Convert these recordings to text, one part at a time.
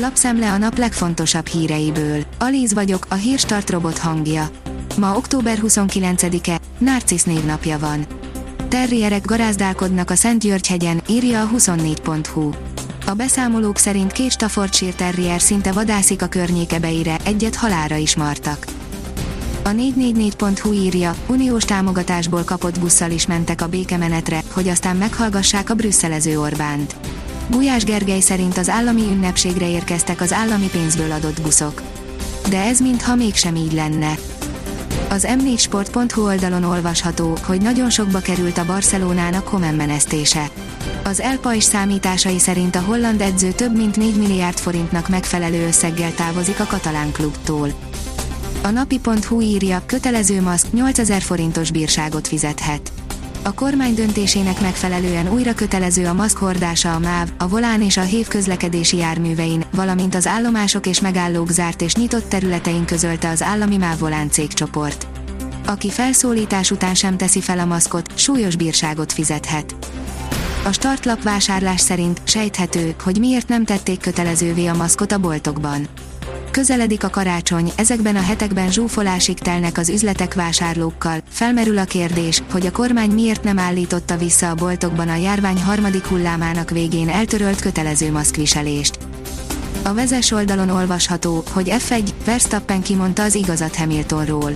Lapszem le a nap legfontosabb híreiből. Alíz vagyok, a Hírstart robot hangja. Ma október 29-e, Narcisz névnapja van. Terrierek garázdálkodnak a Szent Györgyhegyen, írja a 24.hu. A beszámolók szerint két Staffordshire terrier szinte vadászik a környék ebeire, egyet halálra is martak. A 444.hu írja, uniós támogatásból kapott busszal is mentek a békemenetre, hogy aztán meghallgassák a brüsszelező Orbánt. Gulyás Gergely szerint az állami ünnepségre érkeztek az állami pénzből adott buszok. De ez mintha mégsem így lenne. Az m4sport.hu oldalon olvasható, hogy nagyon sokba került a Barcelonának Koeman menesztése. Az El Pais számításai szerint a holland edző több mint 4 milliárd forintnak megfelelő összeggel távozik a katalán klubtól. A napi.hu írja, kötelező maszk, 8000 forintos bírságot fizethet. A kormány döntésének megfelelően újra kötelező a maszk hordása a MÁV, a Volán és a HÉV közlekedési járművein, valamint az állomások és megállók zárt és nyitott területein, közölte az állami MÁV-Volán cégcsoport. Aki felszólítás után sem teszi fel a maszkot, súlyos bírságot fizethet. A startlap vásárlás szerint sejthető, hogy miért nem tették kötelezővé a maszkot a boltokban. Közeledik a karácsony, ezekben a hetekben zsúfolásig telnek az üzletek vásárlókkal, felmerül a kérdés, hogy a kormány miért nem állította vissza a boltokban a járvány harmadik hullámának végén eltörölt kötelező maszkviselést. A vezes oldalon olvasható, hogy F1, Verstappen kimondta az igazat Hamiltonról.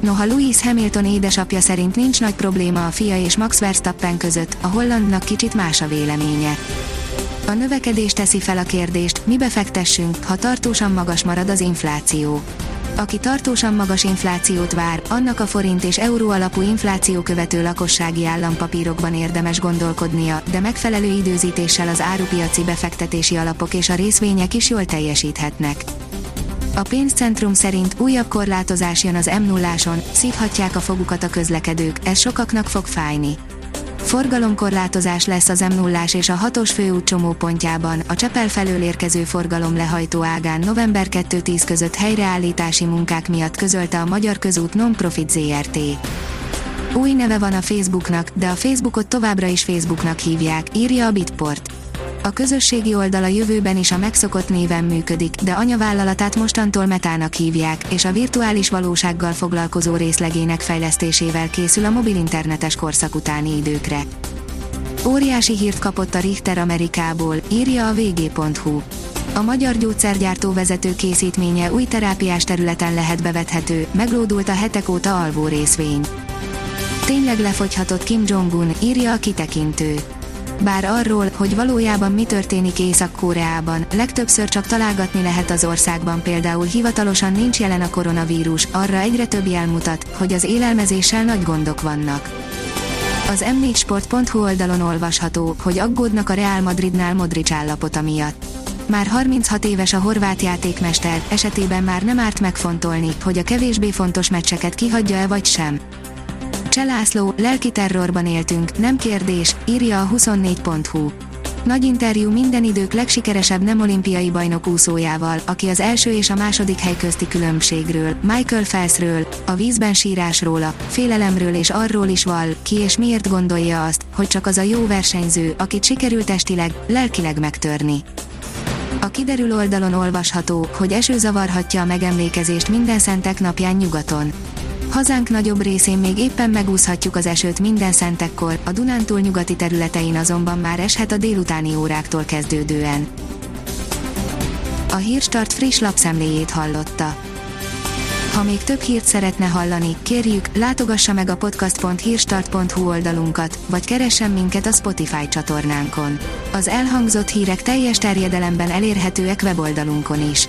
Noha Lewis Hamilton édesapja szerint nincs nagy probléma a fia és Max Verstappen között, a hollandnak kicsit más a véleménye. A növekedés teszi fel a kérdést, mibe fektessünk, ha tartósan magas marad az infláció. Aki tartósan magas inflációt vár, annak a forint és euró alapú infláció követő lakossági állampapírokban érdemes gondolkodnia, de megfelelő időzítéssel az árupiaci befektetési alapok és a részvények is jól teljesíthetnek. A pénzcentrum szerint újabb korlátozás jön az M0-áson, szívhatják a fogukat a közlekedők, ez sokaknak fog fájni. Forgalomkorlátozás lesz az M0-ás és a 6-os főút csomópontjában, a Csepel felől érkező forgalom lehajtó ágán november 2-10 között helyreállítási munkák miatt, közölte a Magyar Közút Non-Profit ZRT. Új neve van a Facebooknak, de a Facebookot továbbra is Facebooknak hívják, írja a Bitport. A közösségi oldal a jövőben is a megszokott néven működik, de anyavállalatát mostantól Metának hívják, és a virtuális valósággal foglalkozó részlegének fejlesztésével készül a mobil internetes korszak utáni időkre. Óriási hírt kapott a Richter Amerikából, írja a vg.hu. A magyar gyógyszergyártó vezető készítménye új terápiás területen lehet bevethető, meglódult a hetek óta alvó részvény. Tényleg lefogyhatott Kim Jong-un, írja a kitekintő. Bár arról, hogy valójában mi történik Észak-Koreában, legtöbbször csak találgatni lehet az országban, például hivatalosan nincs jelen a koronavírus, arra egyre több jel mutat, hogy az élelmezéssel nagy gondok vannak. Az m4sport.hu oldalon olvasható, hogy aggódnak a Real Madridnál Modric állapota miatt. Már 36 éves a horvát játékmester, esetében már nem árt megfontolni, hogy a kevésbé fontos meccseket kihagyja-e vagy sem. Cseh László, lelki terrorban éltünk, nem kérdés, írja a 24.hu. Nagy interjú minden idők legsikeresebb nem olimpiai bajnok úszójával, aki az első és a második hely közti különbségről, Michael Felsről, a vízben sírásról, a félelemről és arról is vall, ki és miért gondolja azt, hogy csak az a jó versenyző, akit sikerült testileg, lelkileg megtörni. A kiderül oldalon olvasható, hogy eső zavarhatja a megemlékezést minden szentek napján nyugaton. Hazánk nagyobb részén még éppen megúszhatjuk az esőt minden szentekkor, a Dunántúl nyugati területein azonban már eshet a délutáni óráktól kezdődően. A Hírstart friss lapszemléjét hallotta. Ha még több hírt szeretne hallani, kérjük, látogassa meg a podcast.hírstart.hu oldalunkat, vagy keressen minket a Spotify csatornánkon. Az elhangzott hírek teljes terjedelemben elérhetőek weboldalunkon is.